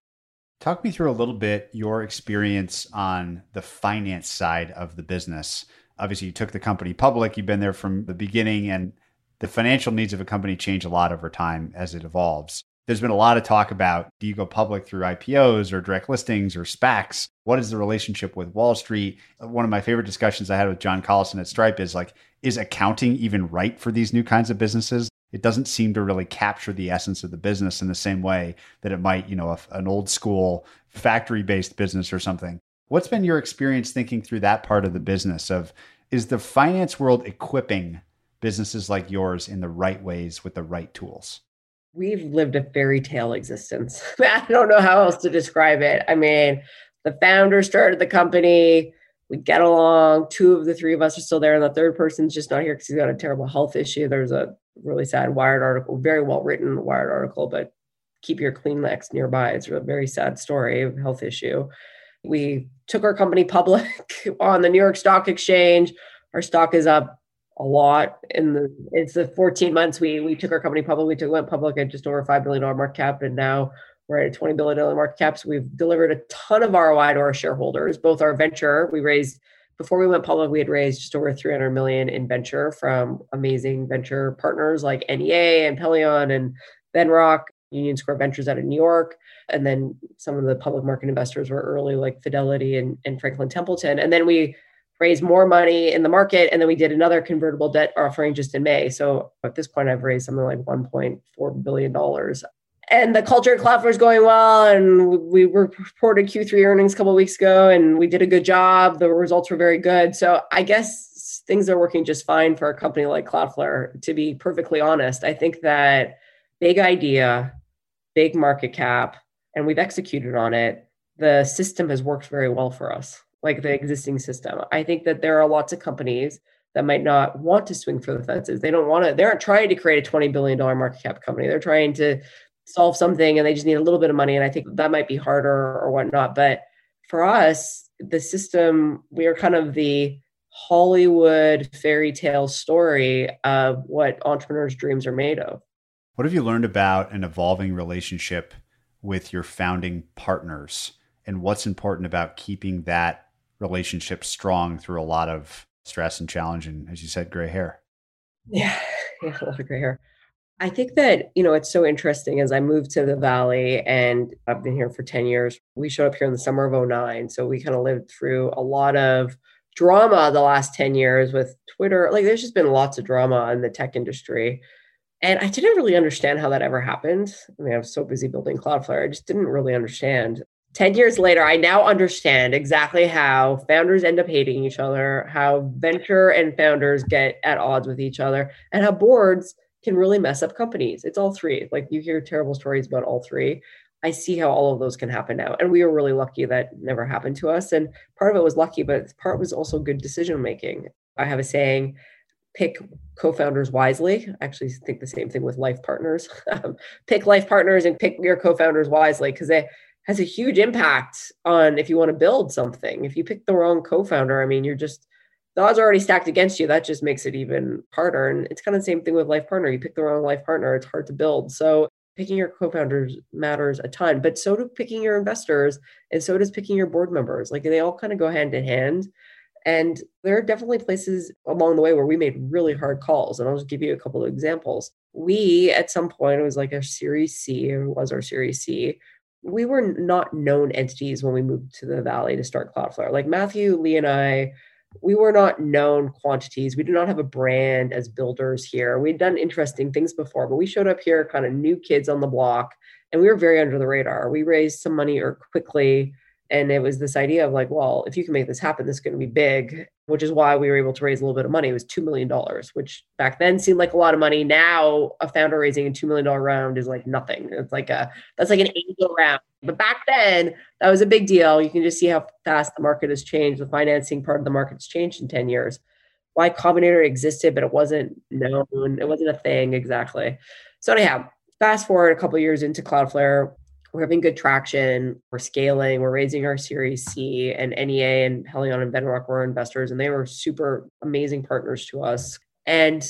Talk me through a little bit your experience on the finance side of the business. Obviously, you took the company public, you've been there from the beginning, and the financial needs of a company change a lot over time as it evolves. There's been a lot of talk about, do you go public through IPOs or direct listings or SPACs? What is the relationship with Wall Street? One of my favorite discussions I had with John Collison at Stripe is like, is accounting even right for these new kinds of businesses? It doesn't seem to really capture the essence of the business in the same way that it might, you know, an old school factory-based business or something. What's been your experience thinking through that part of the business of, is the finance world equipping businesses like yours in the right ways with the right tools? We've lived a fairy tale existence. I don't know how else to describe it. I mean, the founder started the company. We get along. Two of the three of us are still there. And the third person's just not here because he's got a terrible health issue. There's a really sad Wired article, very well-written Wired article, but keep your Kleenex nearby. It's a very sad story of health issue. We took our company public on the New York Stock Exchange. Our stock is up a lot. It's the 14 months we took our company public. We went public at just over $5 billion market cap, and now we're at a $20 billion market cap. So we've delivered a ton of ROI to our shareholders, both our venture. We raised, before we went public, we had raised just over $300 million in venture from amazing venture partners like NEA and Pelion and Venrock, Union Square Ventures out of New York. And then some of the public market investors were early, like Fidelity and Franklin Templeton. And then we raised more money in the market. And then we did another convertible debt offering just in May. So at this point, I've raised something like $1.4 billion. And the culture at Cloudflare is going well. And we reported Q3 earnings a couple of weeks ago, and we did a good job. The results were very good. So I guess things are working just fine for a company like Cloudflare, to be perfectly honest. I think that big idea, big market cap, and we've executed on it. The system has worked very well for us, like the existing system. I think that there are lots of companies that might not want to swing for the fences. They don't want to, they aren't trying to create a $20 billion market cap company. They're trying to solve something and they just need a little bit of money. And I think that might be harder or whatnot. But for us, the system, we are kind of the Hollywood fairy tale story of what entrepreneurs' dreams are made of. What have you learned about an evolving relationship with your founding partners, and what's important about keeping that relationship strong through a lot of stress and challenge and, as you said, gray hair? Yeah, a lot of gray hair. I think that, it's so interesting. As I moved to the Valley, and I've been here for 10 years, we showed up here in the summer of 2009. So we kind of lived through a lot of drama the last 10 years with Twitter. Like, there's just been lots of drama in the tech industry. And I didn't really understand how that ever happened. I mean, I was so busy building Cloudflare. I just didn't really understand. 10 years later, I now understand exactly how founders end up hating each other, how venture and founders get at odds with each other, and how boards can really mess up companies. It's all three. Like, you hear terrible stories about all three. I see how all of those can happen now. And we were really lucky that never happened to us. And part of it was lucky, but part was also good decision-making. I have a saying, pick co-founders wisely. I actually think the same thing with life partners. Pick life partners and pick your co-founders wisely, because it has a huge impact on if you want to build something. If you pick the wrong co-founder, I mean, the odds are already stacked against you. That just makes it even harder. And it's kind of the same thing with life partner. You pick the wrong life partner, it's hard to build. So picking your co-founders matters a ton, but so do picking your investors, and so does picking your board members. Like, they all kind of go hand in hand. And there are definitely places along the way where we made really hard calls. And I'll just give you a couple of examples. We, at some point, it was like our Series C. We were not known entities when we moved to the Valley to start Cloudflare. Like, Matthew, Lee, and I, we were not known quantities. We did not have a brand as builders here. We'd done interesting things before, but we showed up here kind of new kids on the block, and we were very under the radar. We raised some money quickly. And it was this idea of like, well, if you can make this happen, this is going to be big, which is why we were able to raise a little bit of money. It was $2 million, which back then seemed like a lot of money. Now a founder raising a $2 million round is like nothing. It's like that's like an angel round. But back then that was a big deal. You can just see how fast the market has changed. The financing part of the market's changed in 10 years. Y Combinator existed, but it wasn't known. It wasn't a thing exactly. So anyhow, fast forward a couple of years into Cloudflare. We're having good traction. We're scaling. We're raising our Series C, and NEA and Helion and Venrock were investors, and they were super amazing partners to us. And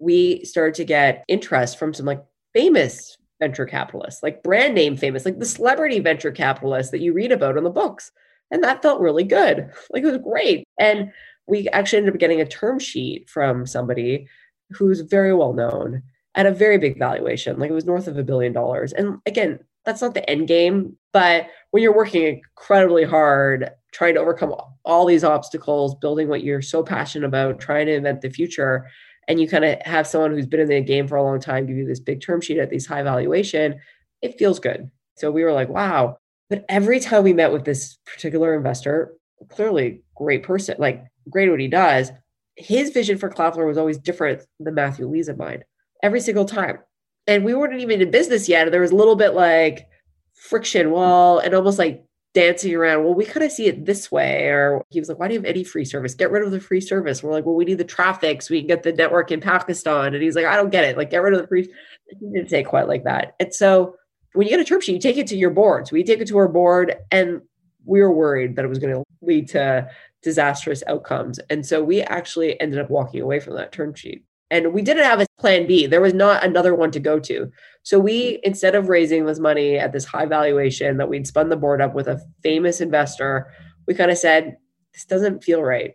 we started to get interest from some like famous venture capitalists, like brand name famous, like the celebrity venture capitalists that you read about in the books. And that felt really good. Like, it was great. And we actually ended up getting a term sheet from somebody who's very well known at a very big valuation. Like, it was north of $1 billion. And again, that's not the end game, but when you're working incredibly hard, trying to overcome all these obstacles, building what you're so passionate about, trying to invent the future, and you kind of have someone who's been in the game for a long time give you this big term sheet at these high valuation, it feels good. So we were like, wow. But every time we met with this particular investor, clearly great person, like great at what he does, his vision for Cloudflare was always different than Matthew Lee's and mine every single time. And we weren't even in business yet. There was a little bit like friction, and almost like dancing around. Well, we kind of see it this way. Or he was like, why do you have any free service? Get rid of the free service. We're like, well, we need the traffic so we can get the network in Pakistan. And he's like, I don't get it. Like, get rid of the free. He didn't say it quite like that. And so when you get a term sheet, you take it to your board. So we take it to our board, and we were worried that it was going to lead to disastrous outcomes. And so we actually ended up walking away from that term sheet. And we didn't have a plan B. There was not another one to go to. So we, instead of raising this money at this high valuation that we'd spun the board up with a famous investor, we kind of said, this doesn't feel right.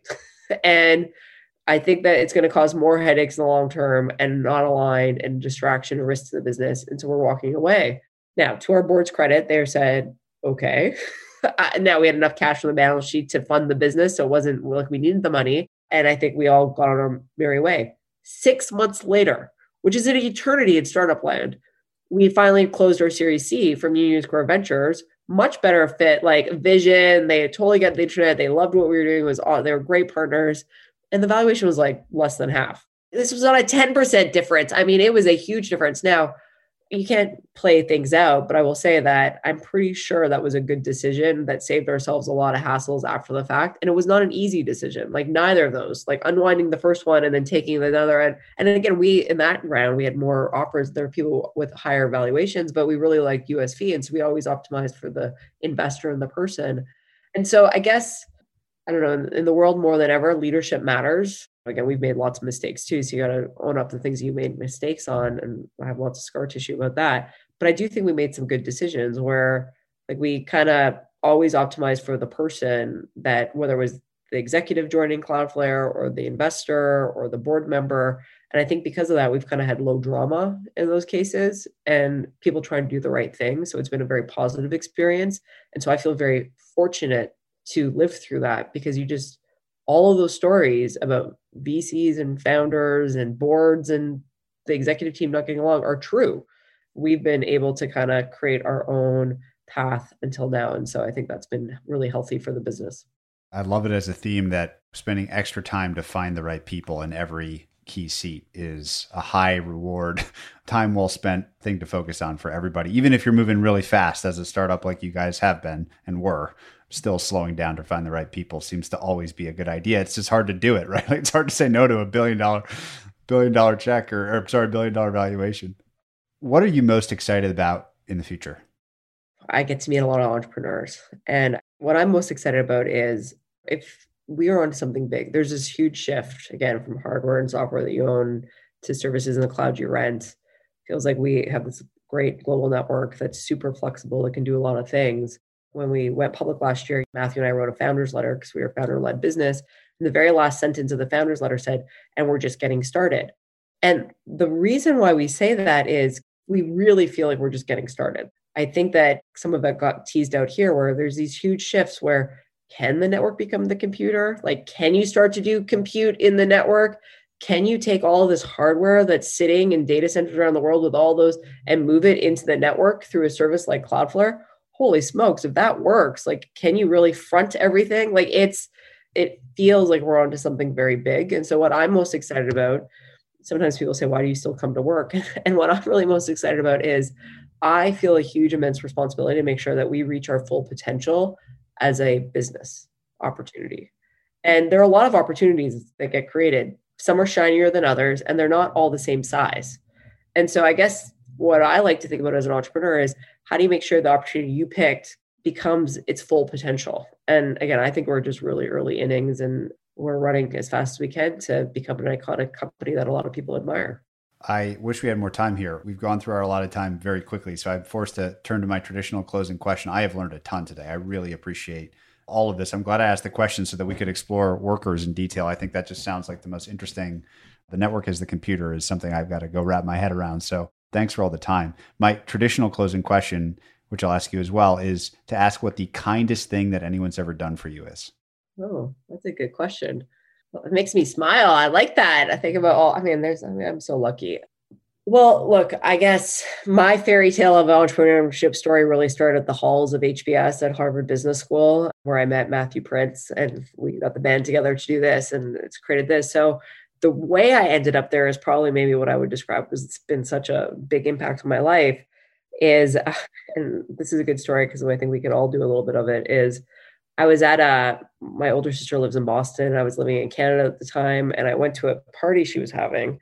And I think that it's going to cause more headaches in the long term and not aligned and distraction and risk to the business. And so we're walking away. Now, to our board's credit, they said, okay. Now we had enough cash on the balance sheet to fund the business. So it wasn't like we needed the money. And I think we all got on our merry way. 6 months later, which is an eternity in startup land, we finally closed our Series C from Union Square Ventures. Much better fit, like vision. They totally got the internet. They loved what we were doing. They were great partners. And the valuation was like less than half. This was not a 10% difference. I mean, it was a huge difference. Now, you can't play things out, but I will say that I'm pretty sure that was a good decision that saved ourselves a lot of hassles after the fact. And it was not an easy decision, like neither of those, like unwinding the first one and then taking the other end. And then again, in that round, we had more offers. There were people with higher valuations, but we really liked USV. And so we always optimized for the investor and the person. And so I guess I don't know, in the world more than ever, leadership matters. Again, we've made lots of mistakes too. So you got to own up to things you made mistakes on, and I have lots of scar tissue about that. But I do think we made some good decisions where like we kind of always optimized for the person, that whether it was the executive joining Cloudflare or the investor or the board member. And I think because of that, we've kind of had low drama in those cases and people trying to do the right thing. So it's been a very positive experience. And so I feel very fortunate to live through that, because you just, all of those stories about VCs and founders and boards and the executive team not getting along are true. We've been able to kind of create our own path until now. And so I think that's been really healthy for the business. I love it as a theme that spending extra time to find the right people in every key seat is a high reward, time well spent thing to focus on for everybody. Even if you're moving really fast as a startup like you guys have been and were, still slowing down to find the right people seems to always be a good idea. It's just hard to do it, right? It's hard to say no to a billion dollar check or $1 billion valuation. What are you most excited about in the future? I get to meet a lot of entrepreneurs. And what I'm most excited about is if we are onto something big, there's this huge shift again from hardware and software that you own to services in the cloud you rent. It feels like we have this great global network that's super flexible, that can do a lot of things. When we went public last year, Matthew and I wrote a founder's letter because we were a founder-led business. And the very last sentence of the founder's letter said, and we're just getting started. And the reason why we say that is we really feel like we're just getting started. I think that some of it got teased out here where there's these huge shifts where can the network become the computer? Like, can you start to do compute in the network? Can you take all of this hardware that's sitting in data centers around the world with all those and move it into the network through a service like Cloudflare? Holy smokes, if that works, like, can you really front everything? Like, it feels like we're onto something very big. And so what I'm most excited about, sometimes people say, why do you still come to work? And what I'm really most excited about is I feel a huge, immense responsibility to make sure that we reach our full potential as a business opportunity. And there are a lot of opportunities that get created. Some are shinier than others, and they're not all the same size. And so I guess what I like to think about as an entrepreneur is, how do you make sure the opportunity you picked becomes its full potential? And again, I think we're just really early innings, and we're running as fast as we can to become an iconic company that a lot of people admire. I wish we had more time here. We've gone through our allotted time very quickly, so I'm forced to turn to my traditional closing question. I have learned a ton today. I really appreciate all of this. I'm glad I asked the question so that we could explore workers in detail. I think that just sounds like the most interesting. The network as the computer is something I've got to go wrap my head around. So thanks for all the time. My traditional closing question, which I'll ask you as well, is to ask what the kindest thing that anyone's ever done for you is. Oh, that's a good question. Well, it makes me smile. I like that. I think about all, I'm so lucky. Well, look, I guess my fairy tale of entrepreneurship story really started at the halls of HBS at Harvard Business School, where I met Matthew Prince, and we got the band together to do this, and it's created this. So the way I ended up there is probably maybe what I would describe, because it's been such a big impact on my life, is, and this is a good story because I think we could all do a little bit of it, is I was at my older sister lives in Boston. I was living in Canada at the time, and I went to a party she was having.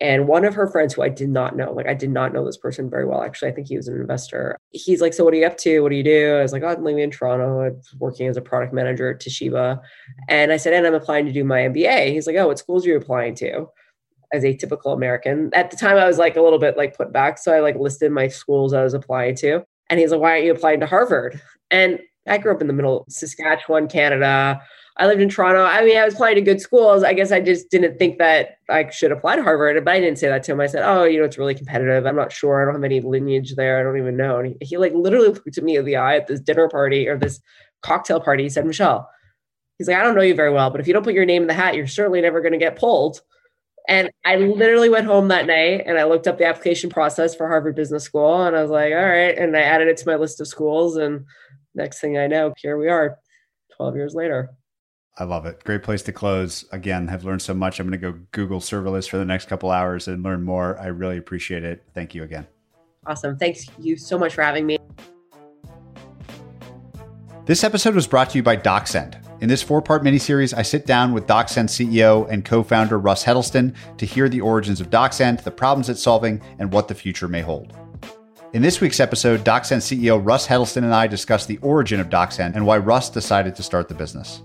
And one of her friends who I did not know, like I did not know this person very well. Actually, I think he was an investor. He's like, so what are you up to? What do you do? I was like, I'm living in Toronto. I'm working as a product manager at Toshiba. And I said, and I'm applying to do my MBA. He's like, oh, what schools are you applying to? As a typical American. At the time, I was like a little bit like put back. So I like listed my schools I was applying to. And he's like, why aren't you applying to Harvard? And I grew up in the middle of Saskatchewan, Canada. I lived in Toronto. I mean, I was applying to good schools. I guess I just didn't think that I should apply to Harvard, but I didn't say that to him. I said, oh, it's really competitive. I'm not sure. I don't have any lineage there. I don't even know. And he like literally looked at me in the eye at this dinner party or this cocktail party. He said, Michelle, he's like, I don't know you very well, but if you don't put your name in the hat, you're certainly never going to get pulled. And I literally went home that night and I looked up the application process for Harvard Business School, and I was like, all right. And I added it to my list of schools, and next thing I know, here we are 12 years later. I love it. Great place to close. Again, I've learned so much. I'm going to go Google serverless for the next couple hours and learn more. I really appreciate it. Thank you again. Awesome. Thanks you so much for having me. This episode was brought to you by DocSend. In this 4-part miniseries, I sit down with DocSend CEO and co-founder Russ Heddleston to hear the origins of DocSend, the problems it's solving, and what the future may hold. In this week's episode, DocSend CEO Russ Heddleston and I discuss the origin of DocSend and why Russ decided to start the business.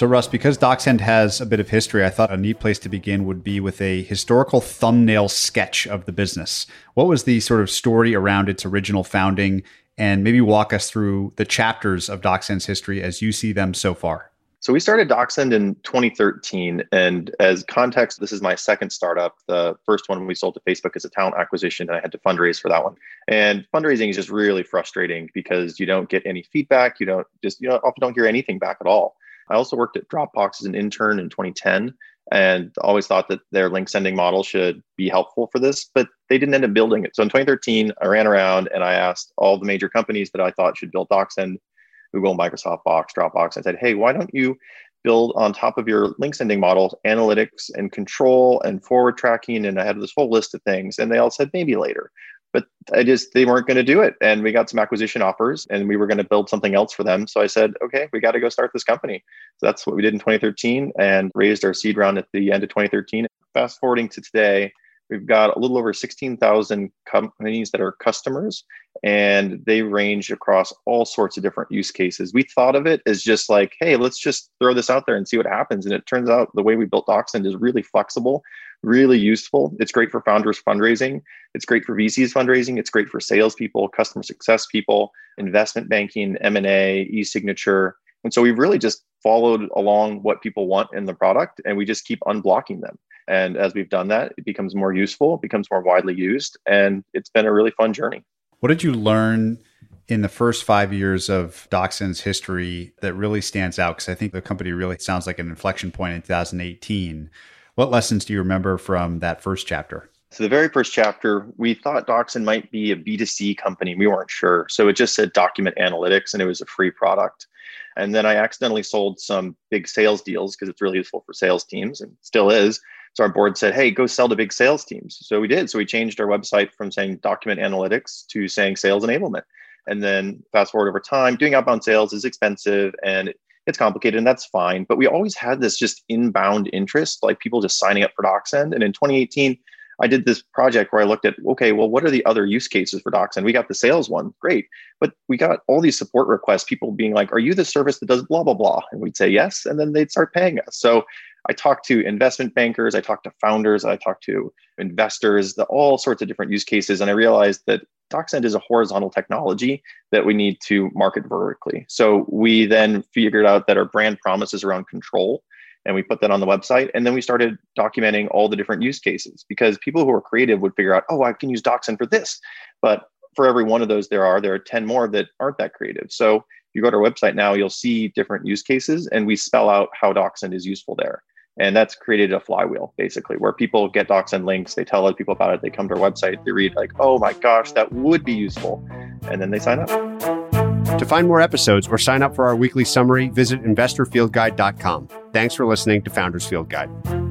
So Russ, because DocSend has a bit of history, I thought a neat place to begin would be with a historical thumbnail sketch of the business. What was the sort of story around its original founding? And maybe walk us through the chapters of DocSend's history as you see them so far. So we started DocSend in 2013. And as context, this is my second startup. The first one we sold to Facebook as a talent acquisition, and I had to fundraise for that one. And fundraising is just really frustrating because you don't get any feedback. You often don't hear anything back at all. I also worked at Dropbox as an intern in 2010 and always thought that their link sending model should be helpful for this, but they didn't end up building it. So in 2013, I ran around and I asked all the major companies that I thought should build DocSend, Google, Microsoft, Box, Dropbox. I said, hey, why don't you build on top of your link sending models, analytics and control and forward tracking? And I had this whole list of things and they all said maybe later, but they weren't going to do it. And we got some acquisition offers and we were going to build something else for them. So I said, okay, we got to go start this company. So that's what we did in 2013 and raised our seed round at the end of 2013. Fast forwarding to today, we've got a little over 16,000 companies that are customers, and they range across all sorts of different use cases. We thought of it as just like, hey, let's just throw this out there and see what happens. And it turns out the way we built DocSend is really flexible, really useful. It's great for founders fundraising. It's great for VCs fundraising. It's great for salespeople, customer success people, investment banking, M&A, e-signature. And so we've really just followed along what people want in the product, and we just keep unblocking them. And as we've done that, it becomes more useful, it becomes more widely used, and it's been a really fun journey. What did you learn in the first 5 years of DocSend's history that really stands out? Because I think the company really sounds like an inflection point in 2018. What lessons do you remember from that first chapter? So the very first chapter, we thought DocSend might be a B2C company. We weren't sure. So it just said document analytics, and it was a free product. And then I accidentally sold some big sales deals because it's really useful for sales teams and still is. So our board said, hey, go sell to big sales teams. So we did. So we changed our website from saying document analytics to saying sales enablement. And then fast forward over time, doing outbound sales is expensive and it's complicated, and that's fine. But we always had this just inbound interest, like people just signing up for DocSend. And in 2018, I did this project where I looked at, okay, well, what are the other use cases for DocSend? We got the sales one, great. But we got all these support requests, people being like, are you the service that does blah, blah, blah? And we'd say yes, and then they'd start paying us. So I talked to investment bankers, I talked to founders, I talked to investors, all sorts of different use cases. And I realized that DocSend is a horizontal technology that we need to market vertically. So we then figured out that our brand promise is around control. And we put that on the website. And then we started documenting all the different use cases because people who are creative would figure out, oh, I can use DocSend for this. But for every one of those, there are 10 more that aren't that creative. So if you go to our website now, you'll see different use cases and we spell out how DocSend is useful there. And that's created a flywheel, basically, where people get DocSend links, they tell other people about it, they come to our website, they read like, oh my gosh, that would be useful. And then they sign up. To find more episodes or sign up for our weekly summary, visit InvestorFieldGuide.com. Thanks for listening to Founders Field Guide.